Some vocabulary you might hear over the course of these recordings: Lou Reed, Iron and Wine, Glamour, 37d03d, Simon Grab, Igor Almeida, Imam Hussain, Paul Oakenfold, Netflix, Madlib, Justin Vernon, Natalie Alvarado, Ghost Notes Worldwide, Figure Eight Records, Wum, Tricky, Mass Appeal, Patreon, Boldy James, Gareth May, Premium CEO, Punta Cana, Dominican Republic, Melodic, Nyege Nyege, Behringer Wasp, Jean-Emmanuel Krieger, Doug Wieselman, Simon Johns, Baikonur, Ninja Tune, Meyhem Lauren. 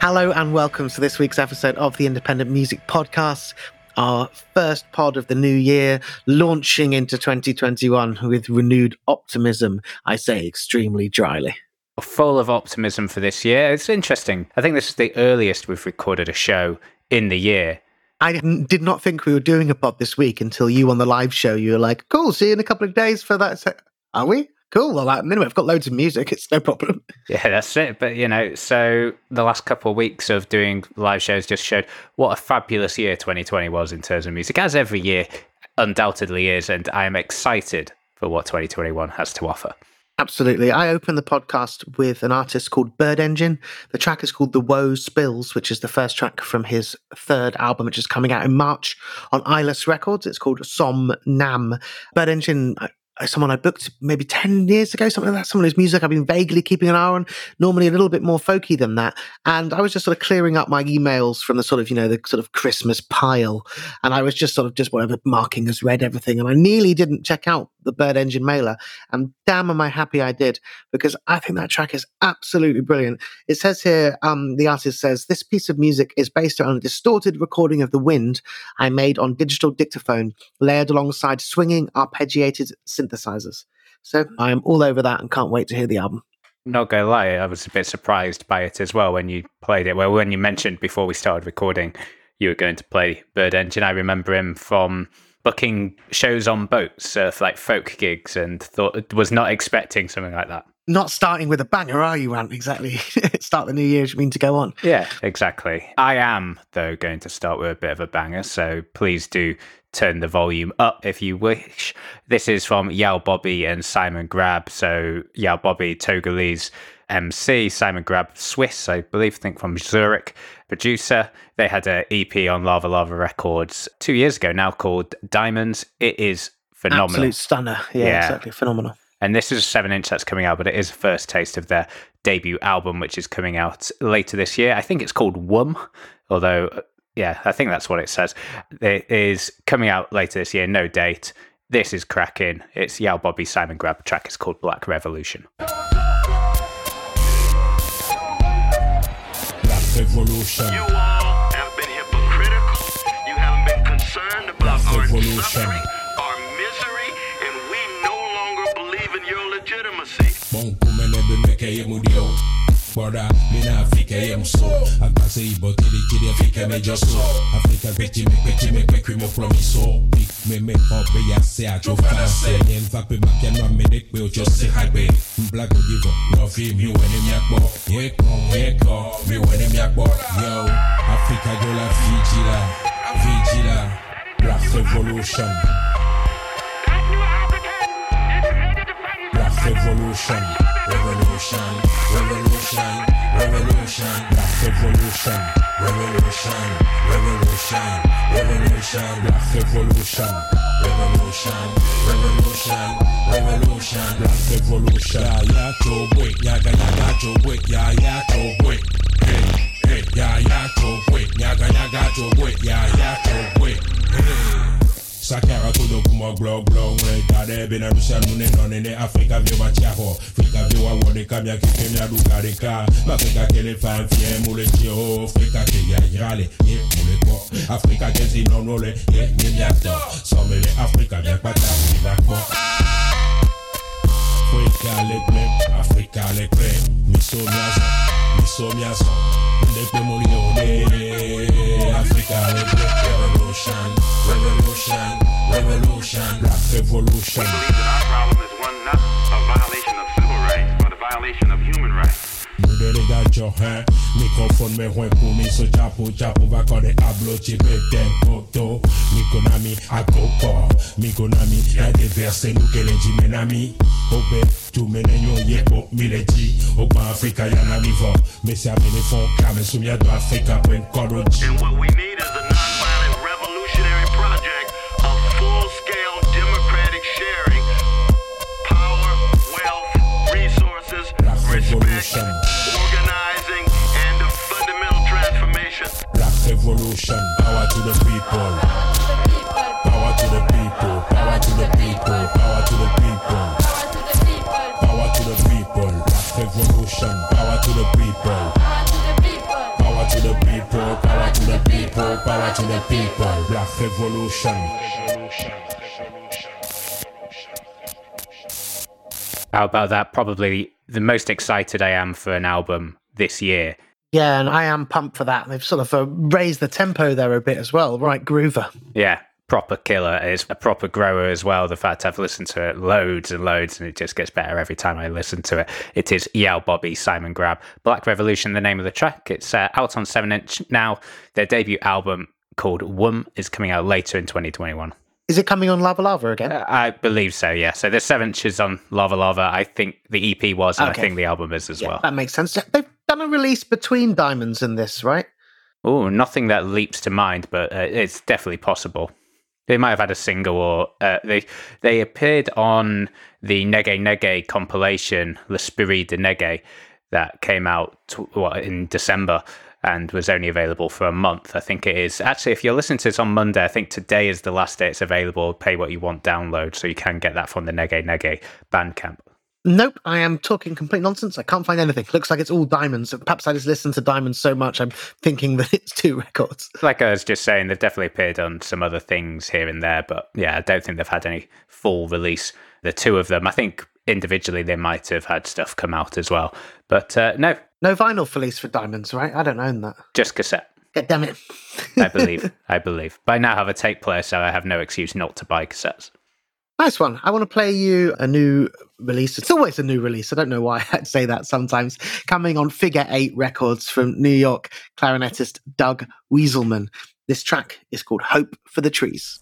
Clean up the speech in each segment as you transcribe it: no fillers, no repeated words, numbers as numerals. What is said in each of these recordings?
Hello and welcome to this week's episode of the Independent Music Podcast, our first pod of the new year, launching into 2021 with renewed optimism, I say extremely dryly. Full of optimism for this year. It's interesting. I think this is the earliest we've recorded a show in the year. I did not think we were doing a pod this week until you on the live show, you were like, cool, see you in a couple of days for that. Are we? Cool, well, anyway, I've got loads of music, it's no problem. Yeah, that's it. But, you know, so the last couple of weeks of doing live shows just showed what a fabulous year 2020 was in terms of music, as every year undoubtedly is, and I am excited for what 2021 has to offer. Absolutely. I opened the podcast with an artist called Bird Engine. The track is called The Woe Spills, which is the first track from his third album, which is coming out in March on Eyeless Records. It's called Som Nam. Bird Engine... someone I booked maybe 10 years ago, something like that, someone whose music I've been vaguely keeping an eye on, normally a little bit more folky than that. And I was just sort of clearing up my emails from the sort of, you know, the sort of Christmas pile. And I was just sort of whatever, marking as read everything. And I nearly didn't check out the Bird Engine mailer, and damn am I happy I did, because I think that track is absolutely brilliant. It says here, the artist says, this piece of music is based on a distorted recording of the wind I made on digital dictaphone, layered alongside swinging arpeggiated synthesizers. So I am all over that and can't wait to hear the album. Not gonna lie, I was a bit surprised by it as well when you played it. Well, when you mentioned before we started recording you were going to play Bird Engine, I remember him from booking shows on boats, like folk gigs, and was not expecting something like that. Not starting with a banger, are you, Ant? Exactly. Start the new year, you mean to go on. Yeah, exactly. I am, though, going to start with a bit of a banger, so please do turn the volume up if you wish. This is from Yael Bobby and Simon Grab. So Yael Bobby, Togolese MC, Simon Grab, Swiss, I believe, from Zurich, producer. They had an EP on Lava Lava Records 2 years ago now called Diamonds. It is phenomenal. Absolute stunner. Yeah. Exactly. Phenomenal. And this is a 7-inch that's coming out, but it is a first taste of their debut album, which is coming out later this year. I think it's called Wum, although, yeah, I think that's what it says. It is coming out later this year, no date. This is cracking. It's Yael Bobby, Simon Grab. The track is called Black Revolution. Black Revolution. You all have been hypocritical. You haven't been concerned about our suffering, our misery, and we no longer believe in your legitimacy. Brother, me na fika yam so. I can't say but the kid fika me just so. I think I bet you me from me so. Pick me up, I say I drove fast. And fap me can run me dick, we'll just say hi babe. Black will give up, no fee me when him yak ball. Yeah, come, me when him yak ball. Yo, Africa go la Vigila, Vigila, Black Revolution. Black Revolution. Revolution, revolution, revolution, black revolution, revolution, revolution, revolution, black revolution, revolution, revolution, revolution, black revolution, ya to wait, ya to wait, ya to wait, hey, hey, ya to wait, ya to wait, ya to wait, hey. Sakara to the Kuma Glow Glow, Kade, Benarusha, Munen, Africa, Viva Chaho, Frika, Viva, Wodeka, Yakimia, Lukarika, Africa, Telefan, Fiem, Muletio, Frika, Yale, Muleko, Africa, Casino, Nole, Yemiato, Somele, Africa, Yapata, Vivako, Africa, Lepe, Africa, Lepe, Missomias, Missomias, Lepe Mulio, Africa, Lepe, revolution, revolution, revolution, black revolution. We believe that our problem is one, not a violation of civil rights, but a violation of human rights. Microphone me when pull me so chapu chapu back on the ablo chip ten koto. Mikonami akoko, mikonami na diverse nukele jimenami. Ope tu menenyo yepo mileji. Opa Africa yana mivo. Mesi amenifon kame sumia do Africa when courage. And what we need is a revolution, organizing, and a fundamental transformation. Black revolution, power to the people. Power to the people. Power to the people. Power to the people. Power to the people. Black revolution, power to the people. Power to the people. Power to the people. Power to the people. Black revolution. How about that? Probably the most excited I am for an album this year. Yeah, and I am pumped for that. They've sort of raised the tempo there a bit as well. Right groover. Yeah, proper killer. It's a proper grower as well. The fact I've listened to it loads and loads, and it just gets better every time I listen to it. It is Yael Bobby, Simon Grab. Black Revolution, the name of the track. It's out on 7-inch now. Their debut album called Wum is coming out later in 2021. Is it coming on Lava Lava again? I believe so, yeah. So the 7-inch is on Lava Lava. I think the EP was, and okay. I think the album is as well. That makes sense. They've done a release between Diamonds and this, right? Oh, nothing that leaps to mind, but it's definitely possible. They might have had a single, or they appeared on the Nyege Nyege compilation, L'Esprit de Nyege, that came out in December. and was only available for a month. I think it is. Actually, if you're listening to this on Monday, I think today is the last day it's available. Pay What You Want download, so you can get that from the Nyege Nyege Bandcamp. Nope, I am talking complete nonsense. I can't find anything. Looks like it's all Diamonds. Perhaps I just listen to Diamonds so much I'm thinking that it's two records. Like I was just saying, they've definitely appeared on some other things here and there, but yeah, I don't think they've had any full release, the two of them. I think individually they might have had stuff come out as well, but no. No vinyl release for Diamonds, right? I don't own that. Just cassette. God damn it. I believe. But I now have a tape player, so I have no excuse not to buy cassettes. Nice one. I want to play you a new release. It's always a new release. I don't know why I'd say that sometimes. Coming on Figure Eight Records from New York clarinetist Doug Wieselman. This track is called Hope for the Trees.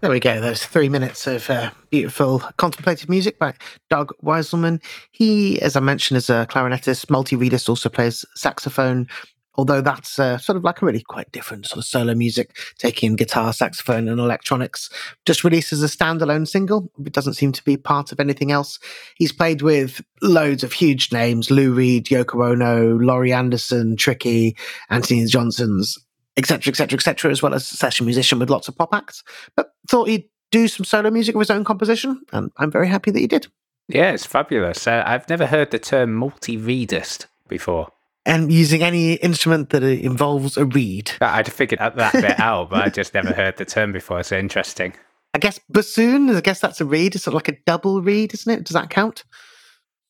There we go. Those 3 minutes of beautiful contemplative music by Doug Wieselman. He, as I mentioned, is a clarinetist, multi-reedist, also plays saxophone, although that's sort of like a really quite different sort of solo music, taking guitar, saxophone and electronics. Just released as a standalone single. It doesn't seem to be part of anything else. He's played with loads of huge names, Lou Reed, Yoko Ono, Laurie Anderson, Tricky, Anthony Johnson's, etc., etc., etc., as well as a session musician with lots of pop acts, but thought he'd do some solo music of his own composition, and I'm very happy that he did. Yeah, it's fabulous. I've never heard the term multi-reedist before. And using any instrument that involves a reed. I'd figured that bit out, but I just never heard the term before, so interesting. I guess bassoon, I guess that's a reed. It's sort of like a double reed, isn't it? Does that count?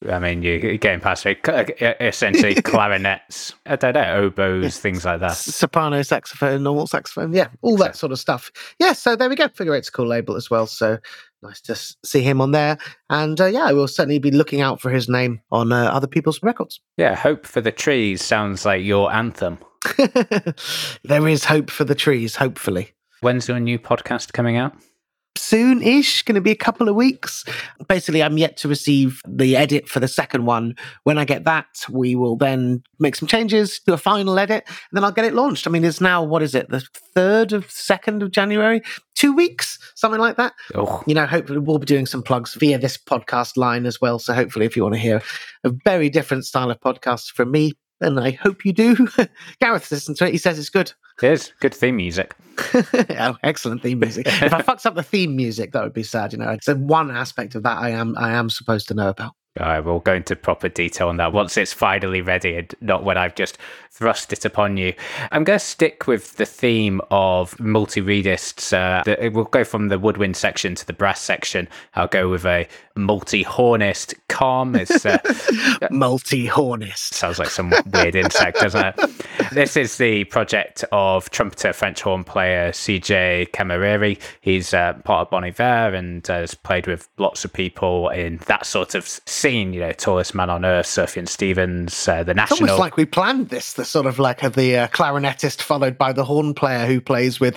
I mean, you're getting past it. Essentially clarinets, I don't know, oboes, yeah. Things like that. Soprano saxophone, normal saxophone, yeah, all that sort of stuff. Yeah, so there we go. Figure Eight's a cool label as well, so nice to see him on there. And yeah, we'll certainly be looking out for his name on other people's records. Yeah, Hope for the Trees sounds like your anthem. There is hope for the trees, hopefully. When's your new podcast coming out? soon-ish, going to be a couple of weeks. Basically, I'm yet to receive the edit for the second one. When I get that, we will then make some changes, do a final edit, and then I'll get it launched. I mean, it's now, what is it, the 2nd of January? 2 weeks, something like that. Oh. You know, hopefully we'll be doing some plugs via this podcast line as well. So hopefully if you want to hear a very different style of podcast from me, and I hope you do. Gareth listens to it. He says it's good. It is. Good theme music. Oh, excellent theme music. If I fucks up the theme music, that would be sad, you know. So one aspect of that I am supposed to know about. I will go into proper detail on that once it's finally ready and not when I've just thrust it upon you. I'm going to stick with the theme of multi-reedists. We'll go from the woodwind section to the brass section. I'll go with a multi-hornist calm. It's multi-hornist. Sounds like some weird insect, doesn't it? This is the project of trumpeter French horn player CJ Camerieri. He's part of Bon Iver and has played with lots of people in that sort of scene, you know, Tallest Man on Earth, Sufjan Stevens, The National. It's almost like we planned this, the sort of like the clarinetist followed by the horn player who plays with,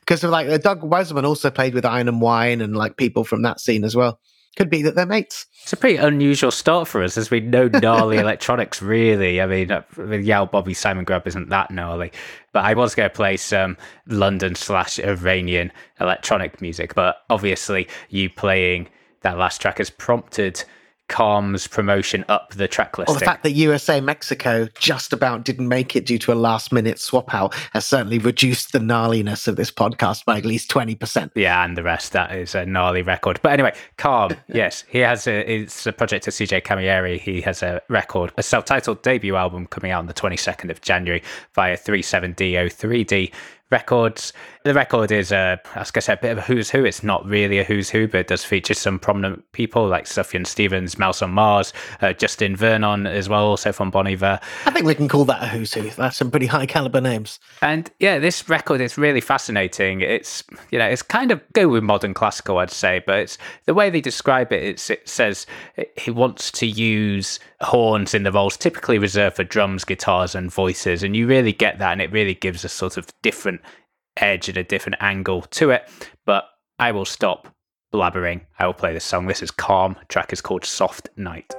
because of like Doug Wieselman also played with Iron and Wine and like people from that scene as well. Could be that they're mates. It's a pretty unusual start for us. There's been no gnarly electronics, really. I mean, Yael Bobby, Simon Grab isn't that gnarly. But I was going to play some London/Iranian electronic music. But obviously, you playing that last track has prompted Calm's promotion up the track listing. Well, the fact that USA Mexico just about didn't make it due to a last-minute swap-out has certainly reduced the gnarliness of this podcast by at least 20%. Yeah, and the rest, that is a gnarly record. But anyway, Calm, yes, he has it's a project of CJ Camerieri. He has a record, a self-titled debut album coming out on the 22nd of January via 37d03d Records. The record is, as I said, a bit of a who's who. It's not really a who's who, but it does feature some prominent people like Sufjan Stevens, Mouse on Mars, Justin Vernon as well, also from Bon Iver. I think we can call that a who's who. That's some pretty high caliber names. And yeah, this record is really fascinating. It's, you know, it's kind of go with modern classical, I'd say, but it's the way they describe it. It says he wants to use horns in the roles typically reserved for drums, guitars, and voices, and you really get that, and it really gives a sort of different edge and a different angle to it. But I will stop blabbering. I will play this song. This is Calm. The track is called Soft Night.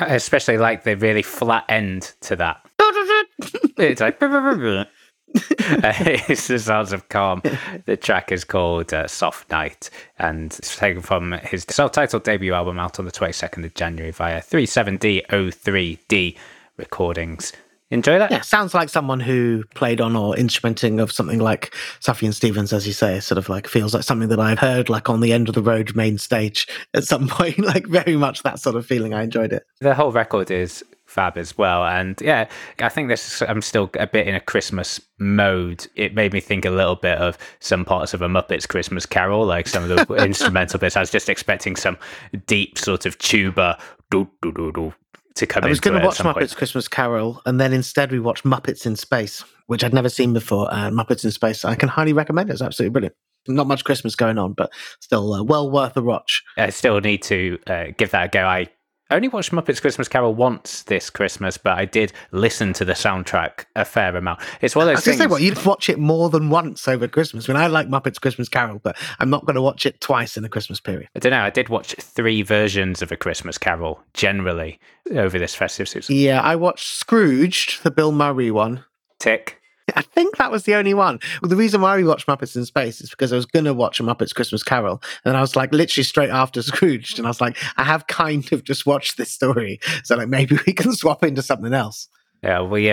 I especially like the really flat end to that. It's like... It's the sounds of calm. The track is called Soft Night, and it's taken from his self-titled debut album out on the 22nd of January via 37d03d recordings. Enjoy that? Yeah, sounds like someone who played on or instrumenting of something like Sufjan Stevens, as you say, sort of like feels like something that I've heard like on the End of the Road main stage at some point, like very much that sort of feeling. I enjoyed it. The whole record is fab as well. And yeah, I think this, I'm still a bit in a Christmas mode. It made me think a little bit of some parts of A Muppets Christmas Carol, like some of the instrumental bits. I was just expecting some deep sort of tuba doo-doo-doo-doo to come in. I was going to watch Muppets Christmas Carol, and then instead we watched Muppets in Space, which I'd never seen before. Muppets in Space, I can highly recommend it. It's absolutely brilliant. Not much Christmas going on, but still well worth a watch. I still need to give that a go. I only watched Muppets Christmas Carol once this Christmas, but I did listen to the soundtrack a fair amount. It's one of those things... you'd watch it more than once over Christmas. I mean, I like Muppets Christmas Carol, but I'm not going to watch it twice in a Christmas period. I don't know. I did watch 3 versions of A Christmas Carol, generally, over this festive season. Yeah, I watched Scrooged, the Bill Murray one. Tick. I think that was the only one. Well, the reason why we watched Muppets in Space is because I was going to watch A Muppets Christmas Carol, and I was like, literally straight after Scrooged, and I was like, I have kind of just watched this story, so like maybe we can swap into something else. Yeah, we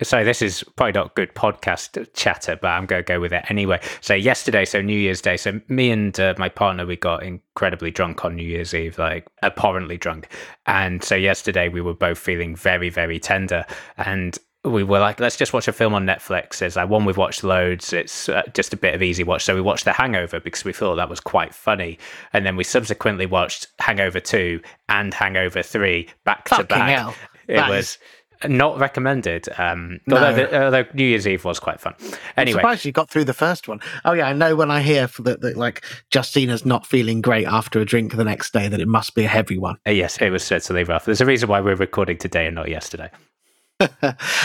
so this is probably not good podcast chatter, but I'm going to go with it anyway. So yesterday, so New Year's Day, so me and my partner, we got incredibly drunk on New Year's Eve, like abhorrently drunk. And so yesterday we were both feeling very, very tender, and we were like, let's just watch a film on Netflix. There's like one we've watched loads. It's just a bit of easy watch. So we watched The Hangover because we thought that was quite funny. And then we subsequently watched Hangover 2 and Hangover 3 back to back. Hell. It was not recommended. Although New Year's Eve was quite fun. Anyway. I'm surprised you got through the first one. Oh yeah, I know when I hear that like Justina's not feeling great after a drink the next day, that it must be a heavy one. Yes, it was certainly rough. There's a reason why we're recording today and not yesterday.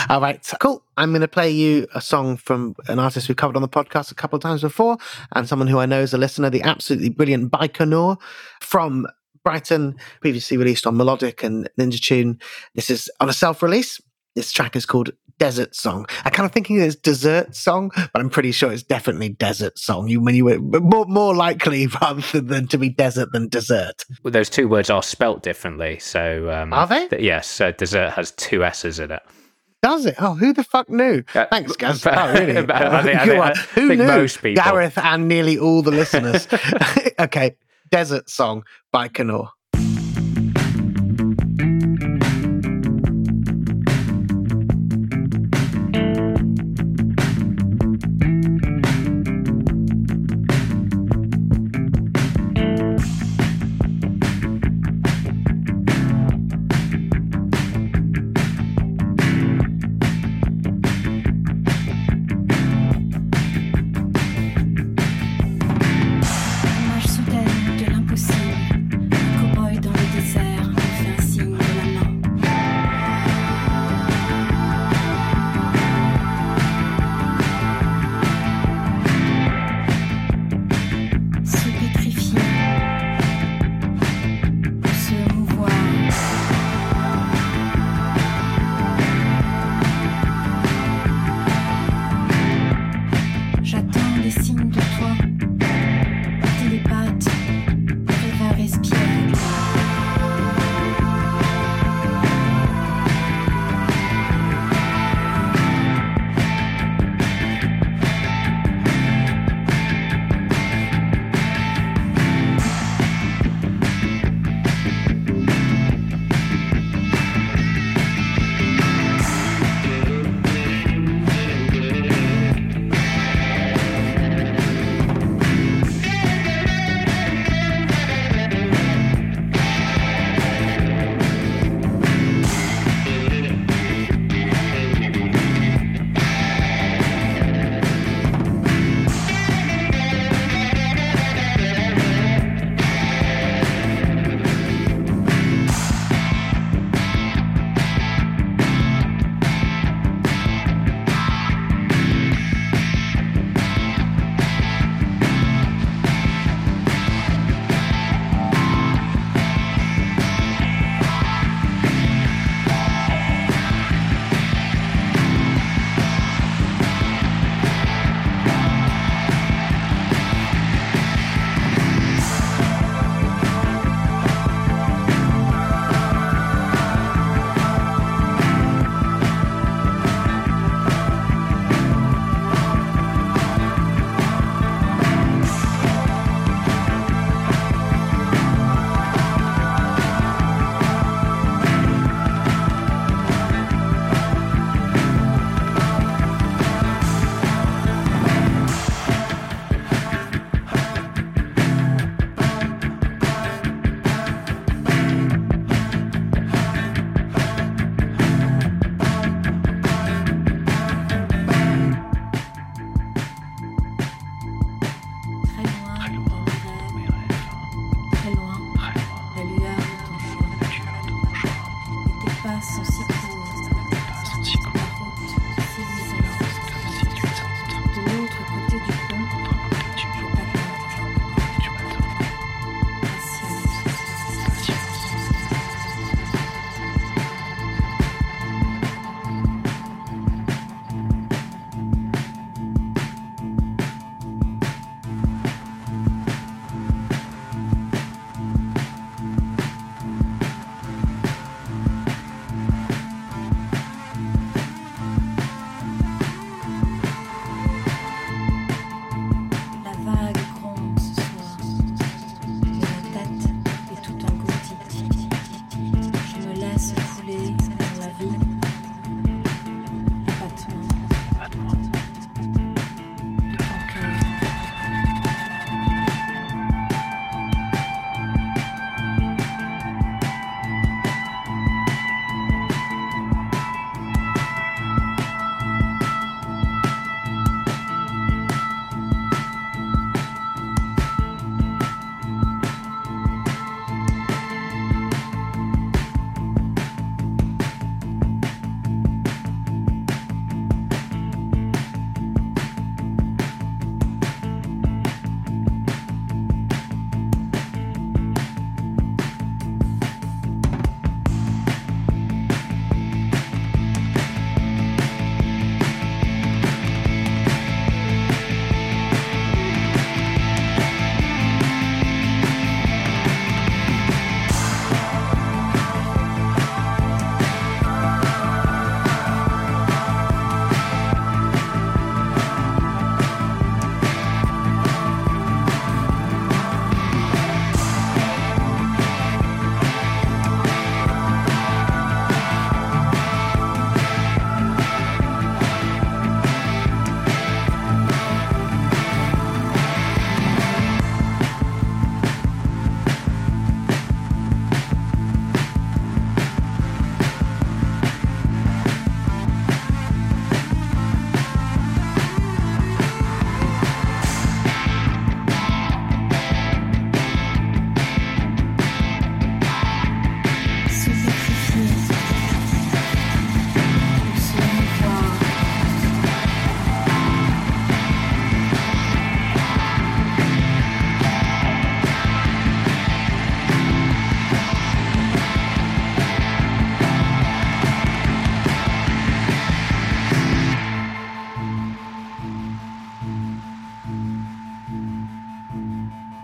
All right, cool. I'm going to play you a song from an artist we've covered on the podcast a couple of times before, and someone who I know is a listener, the absolutely brilliant Baikonur from Brighton, previously released on Melodic and Ninja Tune. This is on a self-release. This track is called Desert Song. I'm kind of thinking it's Dessert Song, but I'm pretty sure it's definitely Desert Song. You were more likely rather than to be desert than dessert. Well, those two words are spelt differently. So are they? Yes. So dessert has 2 S's in it. Does it? Oh, who the fuck knew? Thanks, Gaz. Oh, really? Who knew? Most people. Gareth and nearly all the listeners. Okay, Desert Song by Baikonur.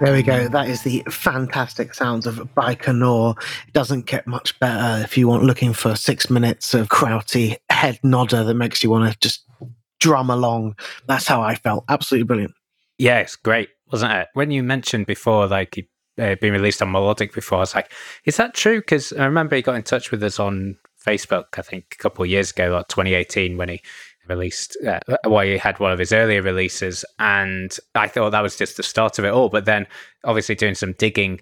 There we go. That is the fantastic sounds of Baikonur. It doesn't get much better if you want looking for 6 minutes of crowty head nodder that makes you want to just drum along. That's how I felt. Absolutely brilliant. Yeah, it's great, wasn't it? When you mentioned before, like, he'd been released on Melodic before, I was like, is that true? Because I remember he got in touch with us on Facebook, I think, a couple of years ago, like 2018, when he released, well, he had one of his earlier releases, and I thought that was just the start of it all. But then, obviously, doing some digging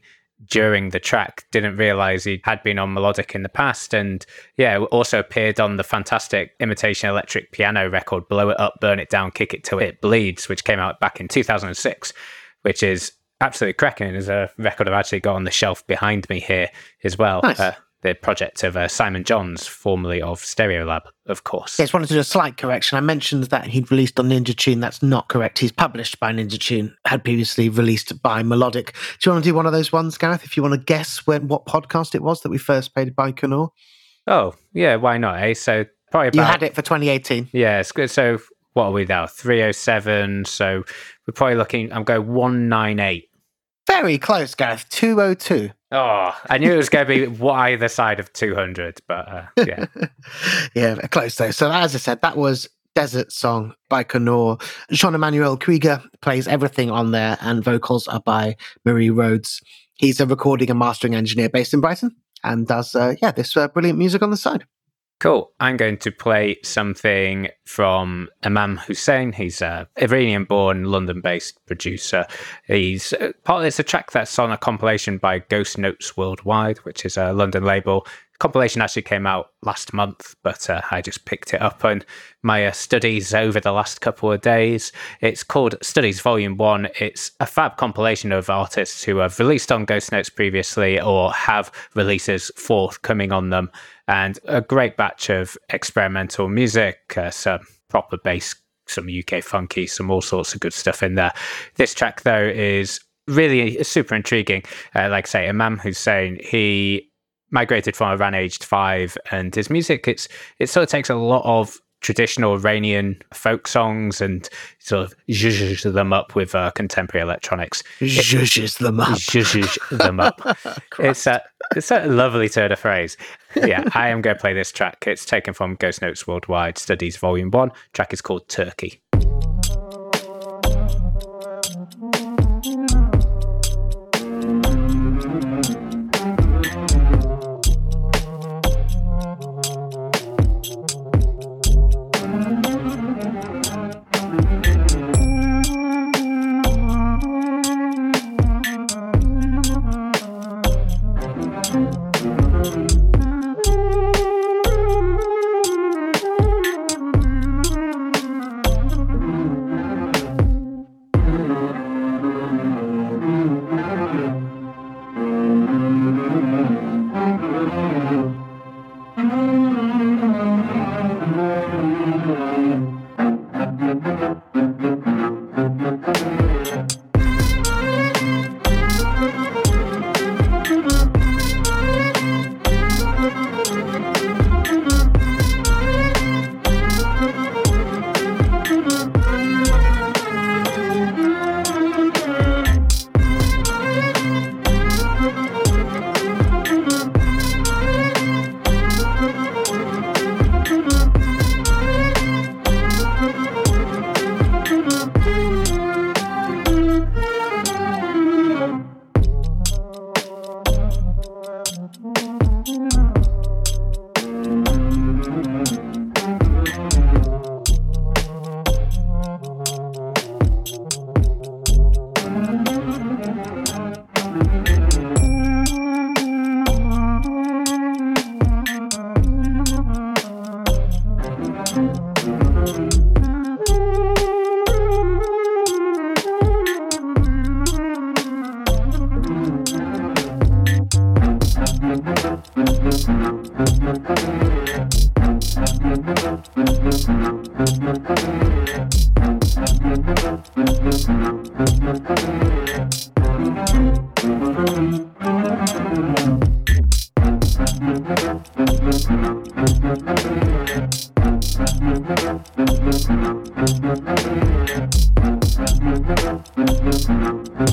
during the track, didn't realize he had been on Melodic in the past, and yeah, also appeared on the fantastic Imitation Electric Piano record, Blow It Up, Burn It Down, Kick It Till It Bleeds, which came out back in 2006, which is absolutely cracking. There's a record I've actually got on the shelf behind me here as well. Nice. The project of Simon Johns, formerly of Stereolab, of course. Yes, wanted to do a slight correction. I mentioned that he'd released on Ninja Tune. That's not correct. He's published by Ninja Tune, had previously released by Melodic. Do you want to do one of those ones, Gareth, if you want to guess what podcast it was that we first played Baikonur? Oh, yeah, why not, eh? So probably about... You had it for 2018. Yeah, so what are we now? 307, so we're probably looking... I'm going 198. Very close, Gareth. 202. Oh, I knew it was going to be either side of 200, but yeah. Yeah, close though. So as I said, that was Desert Song by Baikonur. Jean-Emmanuel Krieger plays everything on there, and vocals are by Marie Rhodes. He's a recording and mastering engineer based in Brighton, and does, this brilliant music on the side. Cool. I'm going to play something from Imam Hussain. He's an Iranian-born, London-based producer. He's part. It's a track that's on a compilation by Ghost Notes Worldwide, which is a London label. The compilation actually came out last month, but I just picked it up on my studies over the last couple of days. It's called Studies Volume 1. It's a fab compilation of artists who have released on Ghost Notes previously or have releases forthcoming on them. And a great batch of experimental music, some proper bass, some UK funky, some all sorts of good stuff in there. This track, though, is really super intriguing. Like I say, Imam Hussain, he migrated from Iran aged 5, and his music, it sort of takes a lot of traditional Iranian folk songs and sort of zhuzhes them up with contemporary electronics. Zhuzhes them up. Zhuzhes them up. It's a lovely turn of phrase. Yeah, I am going to play this track. It's taken from Ghost Notes Worldwide, Studies Volume 1. Track is called Turkey.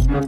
So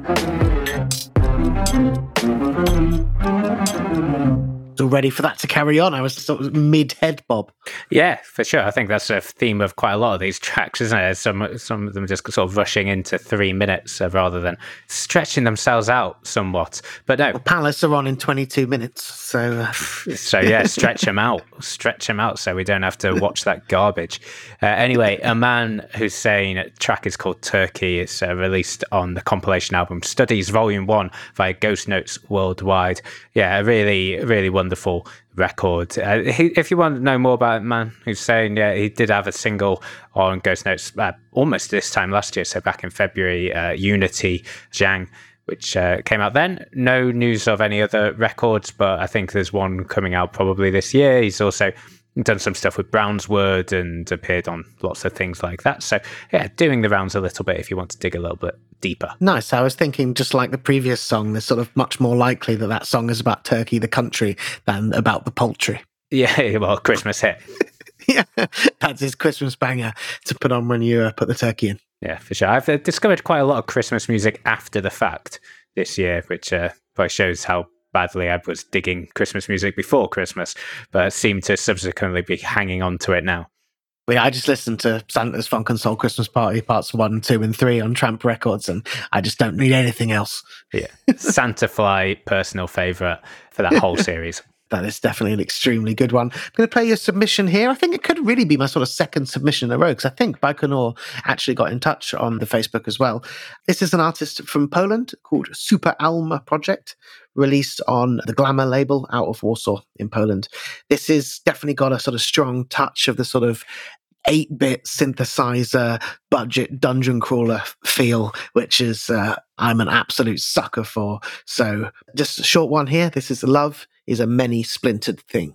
ready for that to carry on? I was sort of mid-head bob. Yeah, for sure. I think that's a theme of quite a lot of these tracks, isn't it? Some of them just sort of rushing into 3 minutes rather than stretching themselves out somewhat. But no. Well, Palace are on in 22 minutes, so... So yeah, stretch them out. Stretch them out so we don't have to watch that garbage. Anyway, Imam Hussain, a track is called Turkey. It's released on the compilation album Studies Volume 1 via Ghost Notes Worldwide. Yeah, really, really wonderful record. If you want to know more about Imam Hussain, yeah, he did have a single on Ghost Notes almost this time last year, so back in February, Unity Zhang, which came out then. No news of any other records, but I think there's one coming out probably this year. He's also done some stuff with Brown's Word and appeared on lots of things like that. So yeah, doing the rounds a little bit if you want to dig a little bit deeper. Nice. I was thinking, just like the previous song, there's sort of much more likely that that song is about Turkey, the country, than about the poultry. Yeah, well, Christmas hit. Yeah, that's his Christmas banger to put on when you put the turkey in. Yeah, for sure. I've discovered quite a lot of Christmas music after the fact this year, which probably shows how badly I was digging Christmas music before Christmas, but seem to subsequently be hanging on to it now. Yeah, I just listened to Santa's Funk and Soul Christmas Party Parts 1, 2 and 3 on Tramp Records, and I just don't need anything else. Yeah, Santafly, personal favourite for that whole series. That is definitely an extremely good one. I'm going to play your submission here. I think it could really be my sort of second submission in a row, because I think Baikonur actually got in touch on the Facebook as well. This is an artist from Poland called Super Almo Project, released on the Glamour label out of Warsaw in Poland. This is definitely got a sort of strong touch of the sort of 8-bit synthesizer budget dungeon crawler feel, which is I'm an absolute sucker for. So just a short one here. This is Love is a Many Splintered Thing.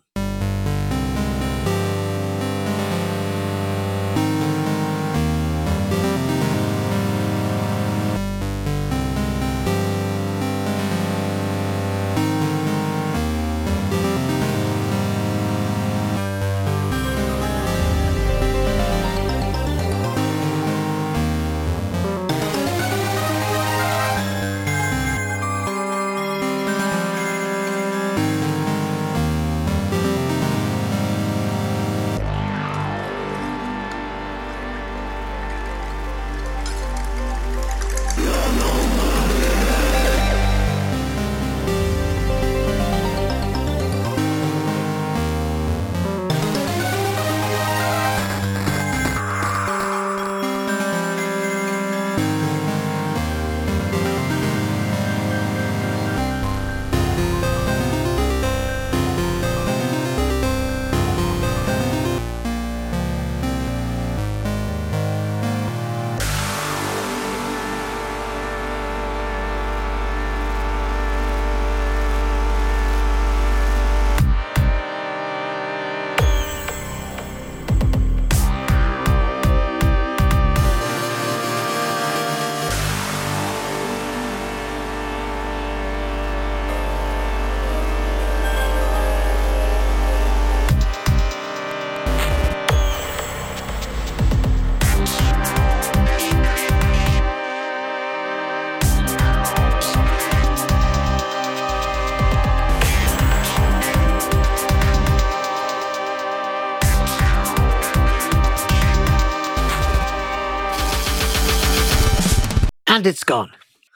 And it's gone.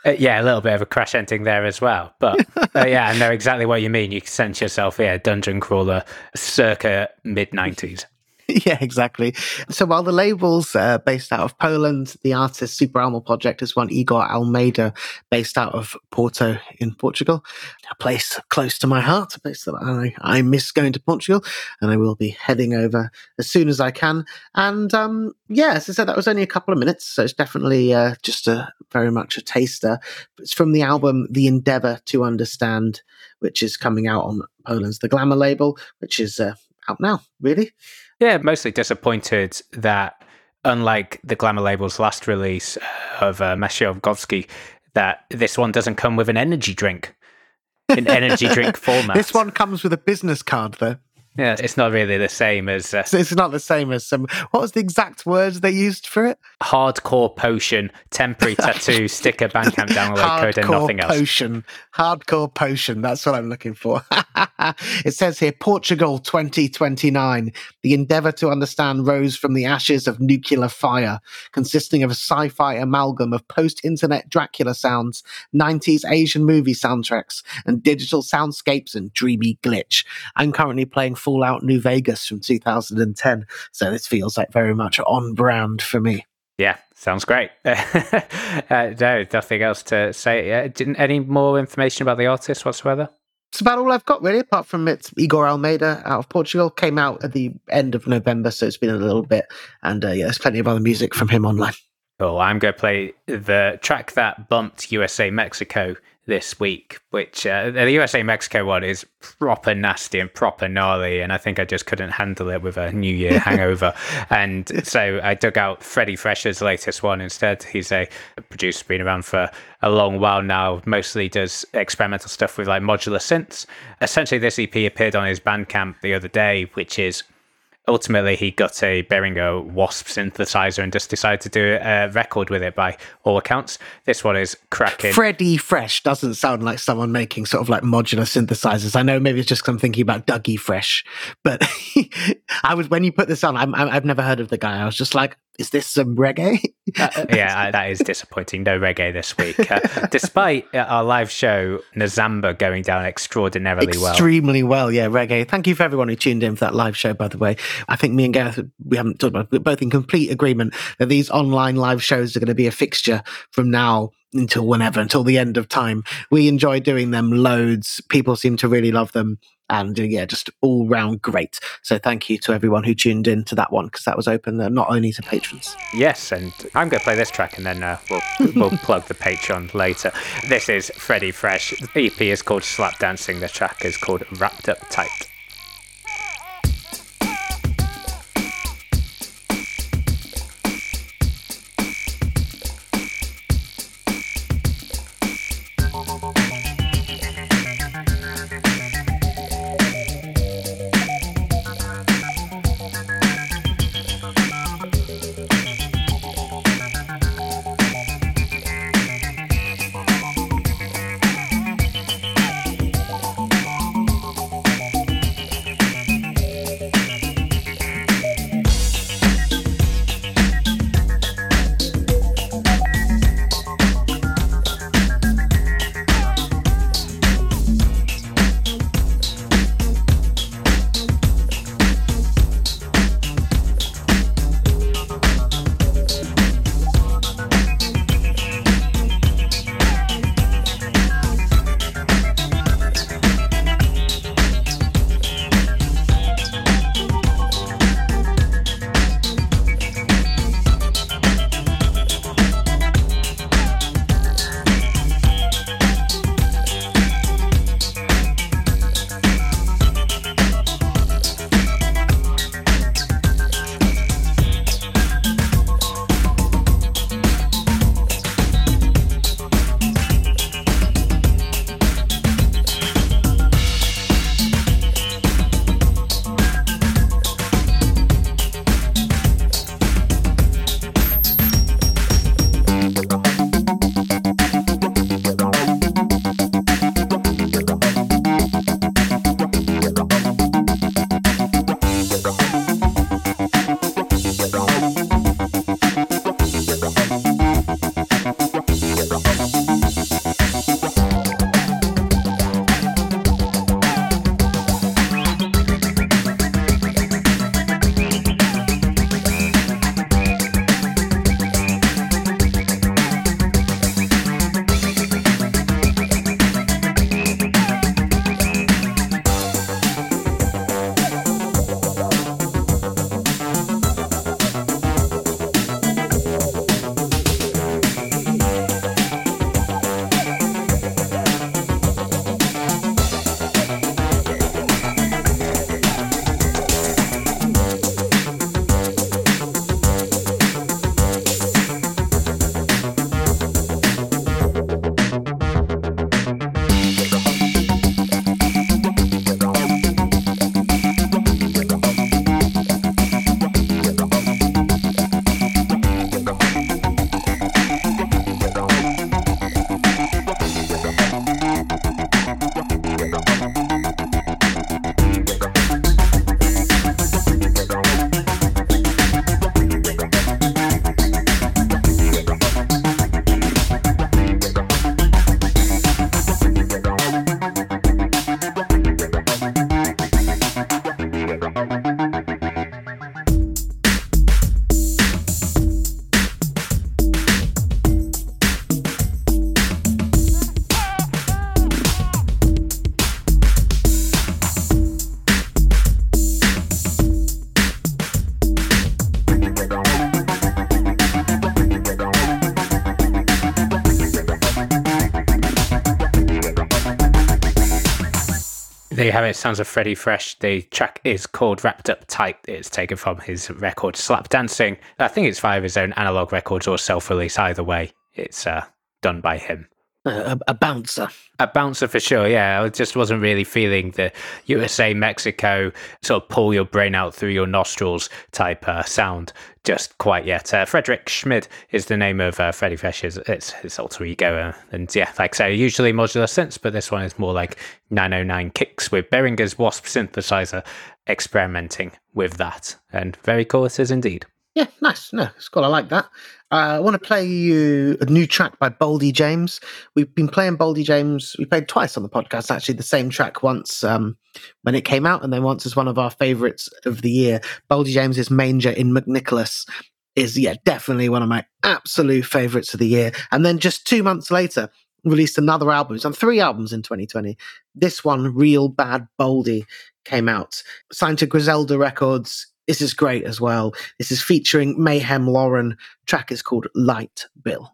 Yeah, a little bit of a crash ending there as well. But yeah, I know exactly what you mean. You can sense yourself, yeah, dungeon crawler circa mid-90s. Yeah, exactly. So while the label's based out of Poland, the artist Super Almo Project is one Igor Almeida, based out of Porto in Portugal, a place close to my heart, a place that I miss going to Portugal, and I will be heading over as soon as I can. And yeah, as I said, that was only a couple of minutes, so it's definitely just a very much a taster. It's from the album The Endeavour to Understand, which is coming out on Poland's The Glamour label, which is out now, really. Yeah, mostly disappointed that, unlike the Glamour label's last release of Mesiowkowski, that this one doesn't come with an energy drink format. This one comes with a business card, though. Yeah, it's not really the same as... it's not the same as some... What was the exact words they used for it? Hardcore potion, temporary tattoo, sticker, Bandcamp download, hardcore code and nothing else. Potion. Hardcore potion, that's what I'm looking for. It says here, Portugal 2029, the endeavour to understand rose from the ashes of nuclear fire, consisting of a sci-fi amalgam of post-internet Dracula sounds, 90s Asian movie soundtracks, and digital soundscapes and dreamy glitch. I'm currently playing Fallout New Vegas from 2010, so this feels like very much on brand for me. Yeah, sounds great. No, nothing else to say. Yeah, didn't any more information about the artist whatsoever? It's about all I've got really, apart from it's Igor Almeida out of Portugal. Came out at the end of November, so it's been a little bit, and yeah, there's plenty of other music from him online. Cool. I'm going to play the track that bumped USA Mexico this week, which the USA Mexico one is proper nasty and proper gnarly, and I think I just couldn't handle it with a New Year hangover, and so I dug out Freddie Fresh's latest one instead. He's a producer, been around for a long while now, mostly does experimental stuff with like modular synths. Essentially this EP appeared on his Bandcamp the other day, which is ultimately, he got a Behringer Wasp synthesizer and just decided to do a record with it, by all accounts. This one is cracking. Freddie Fresh doesn't sound like someone making sort of like modular synthesizers. I know maybe it's just because I'm thinking about Dougie Fresh, but I was, when you put this on, I've never heard of the guy. I was just like, is this some reggae? Yeah, that is disappointing. No reggae this week. Despite our live show, Nazamba going down extraordinarily well. Extremely well, yeah, reggae. Thank you for everyone who tuned in for that live show, by the way. I think me and Gareth, we haven't talked about it, we're both in complete agreement that these online live shows are going to be a fixture from now until whenever, until the end of time. We enjoy doing them loads. People seem to really love them. And yeah, just all round great. So thank you to everyone who tuned in to that one, because that was open not only to patrons. Yes, and I'm going to play this track and then we'll plug the Patreon later. This is Freddie Fresh. The EP is called Slap Dancing. The track is called Wrapped Up Tight. There you have it, sounds of Freddie Fresh. The track is called Wrapped Up Tight. It's taken from his record Slap Dancing. I think it's via his own Analog Records or self-release. Either way, it's done by him. A bouncer. A bouncer for sure, yeah. I just wasn't really feeling the USA, Mexico, sort of pull your brain out through your nostrils type sound just quite yet. Frederick Schmid is the name of Freddie Fresh, it's his alter ego. And yeah, like I say, usually modular synths, but this one is more like 909 kicks with Behringer's Wasp synthesizer, experimenting with that. And very cool it is indeed. Yeah, nice. No, it's cool. I like that. I want to play you a new track by Boldy James. We've been playing Boldy James. We played twice on the podcast, actually, the same track once when it came out, and then once as one of our favourites of the year. Boldy James's Manger in McNicholas is, yeah, definitely one of my absolute favourites of the year. And then just 2 months later, released another album. He's on 3 albums in 2020. This one, Real Bad Boldy, came out. Signed to Griselda Records. This is great as well. This is featuring Meyhem Lauren. Track is called Light Bill.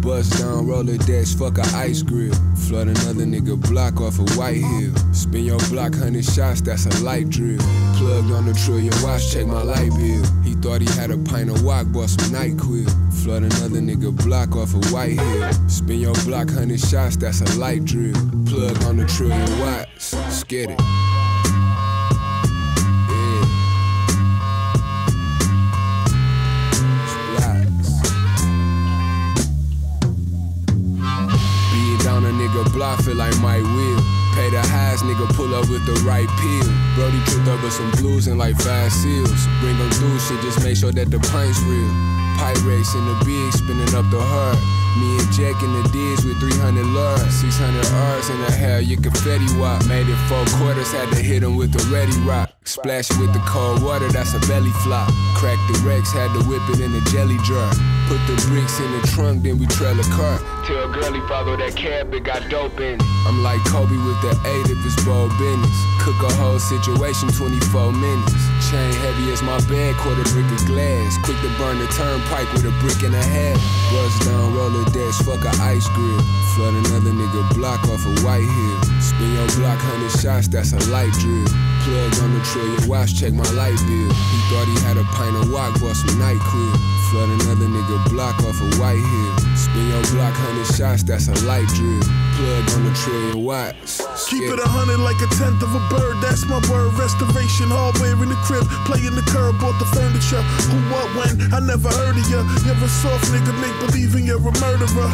Bust down, roller decks, fuck a ice grill. Flood another nigga block off of White Hill. Spin your block, 100 shots, that's a light drill. Plugged on the trillion watch, check my light bill. He thought he had a pint of wok, bought some NyQuil. Flood another nigga block off of White Hill. Spin your block, 100 shots, that's a light drill. Plug on the trillion watts, let's get it. Block feel like my wheel. Pay the highs, nigga pull up with the right peel. Brody tripped up with some blues and like 5 seals. Bring them through shit, just make sure that the pint's real. Pipe race in the big, spinning up the heart. Me and Jack in the D's with 300 lards, 600 R's in the hair, you confetti wop. Made it 4 quarters, had to hit him with the ready rock. Splash it with the cold water, that's a belly flop. Crack the Rex, had to whip it in a jelly jar. Put the bricks in the trunk, then we trail a car. Tell girlie follow that cab, it got dope in it. I'm like Kobe with the 8 if it's bold business. Cook a whole situation, 24 minutes. Chain heavy as my bed, quarter brick of glass. Quick to burn the turnpike with a brick and a half. Bust down, roller decks, fuck a ice grill. Flood another nigga block off of White Hill. Spin your block, 100 shots, that's a light drill. Plug on the trillion watch, check my light bill. He thought he had a pint of wok, bought some NyQuil. Flood another nigga block off of White Hill. Spin your block, 100 shots, that's a light drill. Plug on the trillion watts. Keep it 100 like a tenth of a bird, that's my word. Restoration, hardware in the crib. Playing the curb, bought the furniture. Who, what, when? I never heard of ya. You're a soft nigga, make believing you're a murderer.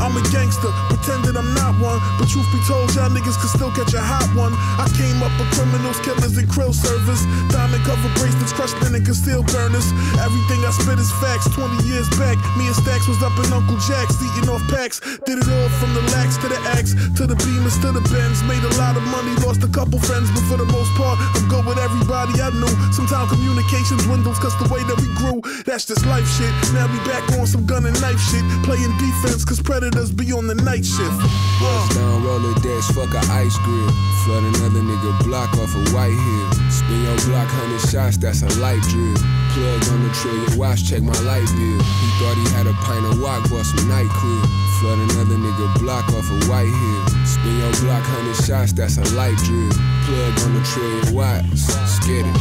I'm a gangster, pretending I'm not one. But truth be told, y'all niggas can still catch a hot one. I came up with criminals, killers, and krill servers. Diamond cover bracelets, crushed linen, and concealed burners. Everything I spit is facts, 20 years back. Me and Stax was up in Uncle Jack's, eating off packs. Did it all from the lax to the axe, to the Beamers, to the Benz. Made a lot of money, lost a couple friends. But for the most part, I'm good with everybody I knew. Sometimes communication dwindles, cause the way that we grew, that's just life shit. Now we back on some gun and knife shit. Playing defense, cause predators be on the night shift. Bust down, roller decks, fuck a ice grill. Flood another nigga block off of White Hill. Spin your block, 100 shots, that's a light drill. Plug on the trillion watch, check my light bill. He thought he had a pint of wok, bought some NyQuil. Flood another nigga block off of White Hill. Spin your block, 100 shots, that's a light drill. Plug on the trillion watts, let's get it.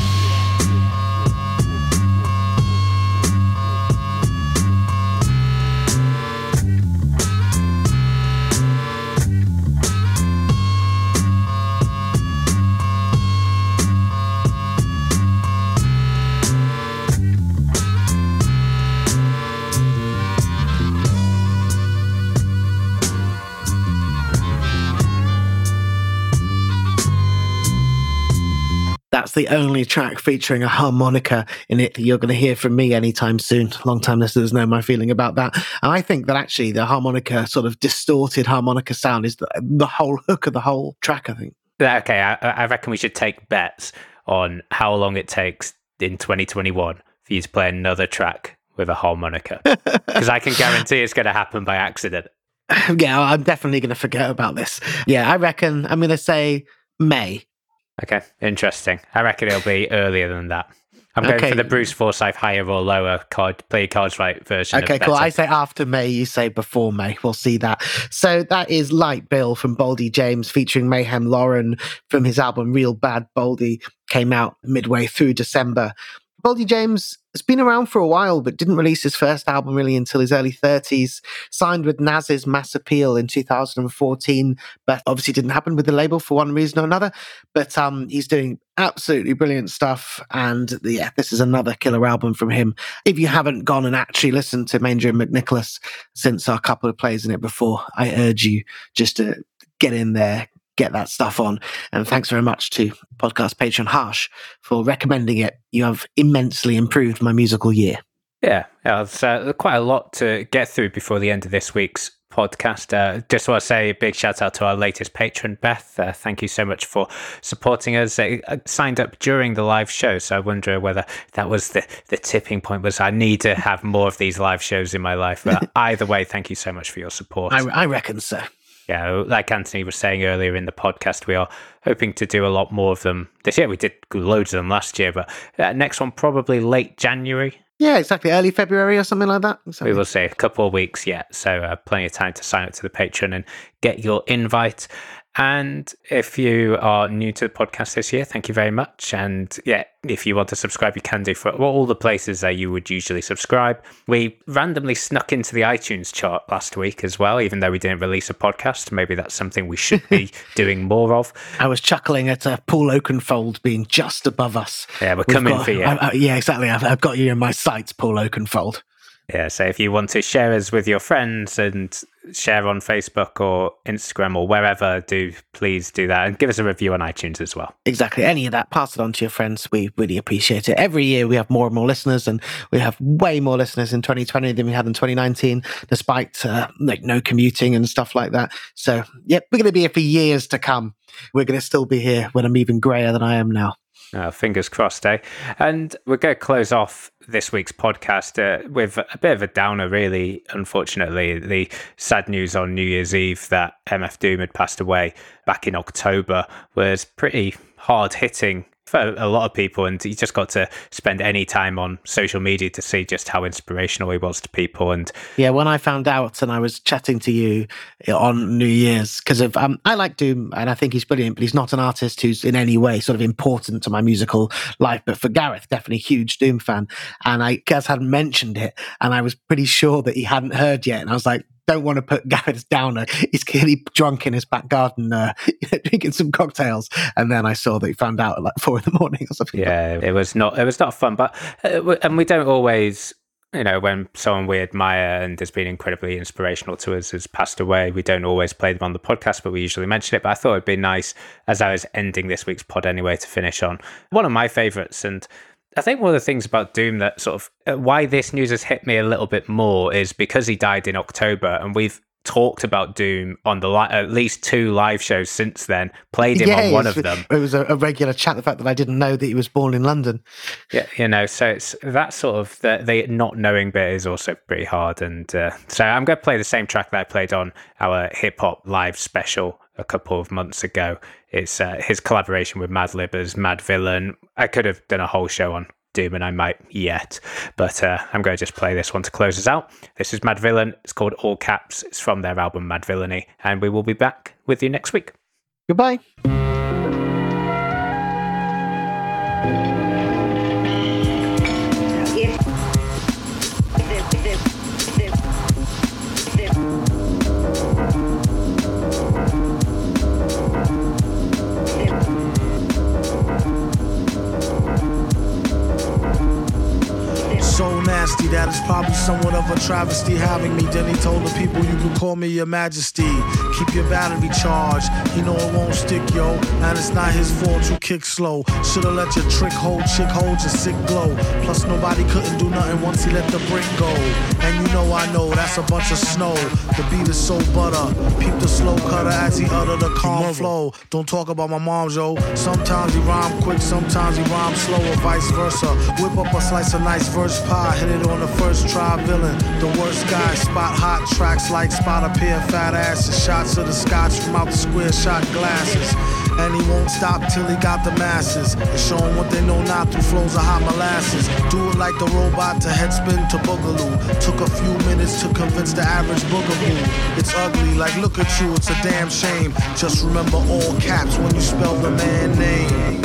That's the only track featuring a harmonica in it that you're going to hear from me anytime soon. Long-time listeners know my feeling about that. And I think that actually the harmonica, sort of distorted harmonica sound, is the whole hook of the whole track, I think. Okay, I reckon we should take bets on how long it takes in 2021 for you to play another track with a harmonica. Because I can guarantee it's going to happen by accident. Yeah, I'm definitely going to forget about this. Yeah, I reckon I'm going to say May. Okay, interesting. I reckon it'll be earlier than that. I'm going for the Bruce Forsyth higher or lower card, play cards right version. Okay, cool. I say after May, you say before May. We'll see that. So that is Light Bill from Boldy James featuring Meyhem Lauren from his album Real Bad Boldy, came out midway through December. Boldy James has been around for a while, but didn't release his first album really until his early 30s. Signed with Nas's Mass Appeal in 2014, but obviously didn't happen with the label for one reason or another. But he's doing absolutely brilliant stuff, and yeah, this is another killer album from him. If you haven't gone and actually listened to Manger and McNicholas since our couple of plays in it before, I urge you just to get in there, get that stuff on. And thanks very much to podcast patron Harsh for recommending it. You have immensely improved my musical year. Yeah, it's quite a lot to get through before the end of this week's podcast. Just want to say a big shout out to our latest patron, Beth. Thank you so much for supporting us. I signed up during the live show, so I wonder whether that was the tipping point, was I need to have more of these live shows in my life. But either way, thank you so much for your support. I reckon so. Yeah, like Anthony was saying earlier in the podcast, we are hoping to do a lot more of them this year. We did loads of them last year, but next one probably late January. Yeah, exactly. Early February or something like that. Exactly. We will see. A couple of weeks yet. So plenty of time to sign up to the Patreon and get your invite. And if you are new to the podcast this year, thank you very much. And yeah, if you want to subscribe, you can do for all the places that you would usually subscribe. We randomly snuck into the iTunes chart last week as well, even though we didn't release a podcast. Maybe that's something we should be doing more of. I was chuckling at Paul Oakenfold being just above us. Yeah, we're coming for you. Yeah, exactly. I've got you in my sights, Paul Oakenfold. Yeah, so if you want to share us with your friends and share on Facebook or Instagram or wherever, do please do that, and give us a review on iTunes as well. Exactly, any of that, pass it on to your friends. We really appreciate it. Every year we have more and more listeners, and we have way more listeners in 2020 than we had in 2019, despite no commuting and stuff like that. So yep, we're going to be here for years to come. We're going to still be here when I'm even grayer than I am now. Fingers crossed, eh? And we're going to close off this week's podcast with a bit of a downer, really, unfortunately. The sad news on New Year's Eve that MF Doom had passed away back in October was pretty hard-hitting for a lot of people, and you just got to spend any time on social media to see just how inspirational he was to people. And yeah, when I found out and I was chatting to you on New Year's, because of I like Doom and I think he's brilliant, but he's not an artist who's in any way sort of important to my musical life. But for Gareth, definitely huge Doom fan, and I guess hadn't mentioned it, and I was pretty sure that he hadn't heard yet, and I was like, don't want to put Gareth down. He's clearly drunk in his back garden, drinking some cocktails. And then I saw that he found out at like 4 a.m. or something. Yeah, it was not fun. But and we don't always, you know, when someone we admire and has been incredibly inspirational to us has passed away, we don't always play them on the podcast, but we usually mention it. But I thought it'd be nice, as I was ending this week's pod anyway, to finish on one of my favourites. And I think one of the things about Doom that sort of why this news has hit me a little bit more is because he died in October, and we've talked about Doom on the at least 2 live shows since then, played him on one of them. It was a regular chat, the fact that I didn't know that he was born in London. Yeah, you know, so it's that sort of the not knowing bit is also pretty hard. And so I'm going to play the same track that I played on our Hip Hop Live special a couple of months ago. It's his collaboration with Madlib as Mad Villain. I could have done a whole show on Doom, and I might yet, but I'm going to just play this one to close us out. This is Mad Villain. It's called All Caps. It's from their album Mad Villainy, and we will be back with you next week. Goodbye. Nasty, that is probably somewhat of a travesty having me. Then he told the people, you can call me your majesty. Keep your battery charged, he know it won't stick, yo. And it's not his fault you kick slow. Shoulda let your trick hold, chick hold your sick glow. Plus nobody couldn't do nothing once he let the brick go. And you know I know, that's a bunch of snow. The beat is so butter, peep the slow cutter as he utter the calm flow. Don't talk about my mom, yo. Sometimes he rhyme quick, sometimes he rhyme slow, or vice versa. Whip up a slice of nice verse pie. Hit it on the first try, villain. The worst guy, spot hot tracks like spot a pair of fat asses. Shots of the scotch from out the square shot glasses. And he won't stop till he got the masses. And show them what they know not through flows of hot molasses. Do it like the robot to headspin to boogaloo. Took a few minutes to convince the average boogaloo. It's ugly, like look at you, it's a damn shame. Just remember all caps when you spell the man name.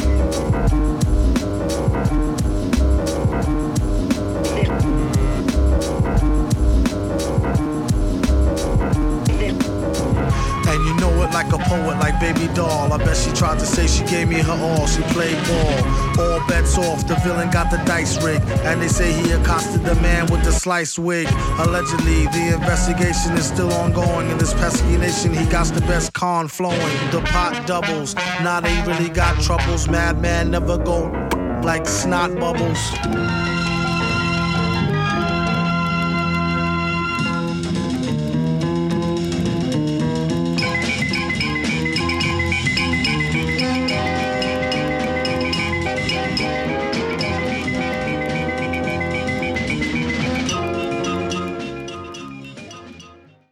Like a poet, like Baby Doll. I bet she tried to say she gave me her all. She played ball. All bets off. The villain got the dice rigged. And they say he accosted the man with the sliced wig. Allegedly, the investigation is still ongoing. In this pesky nation, he got the best con flowing. The pot doubles. Now they really got troubles. Madman never go like snot bubbles.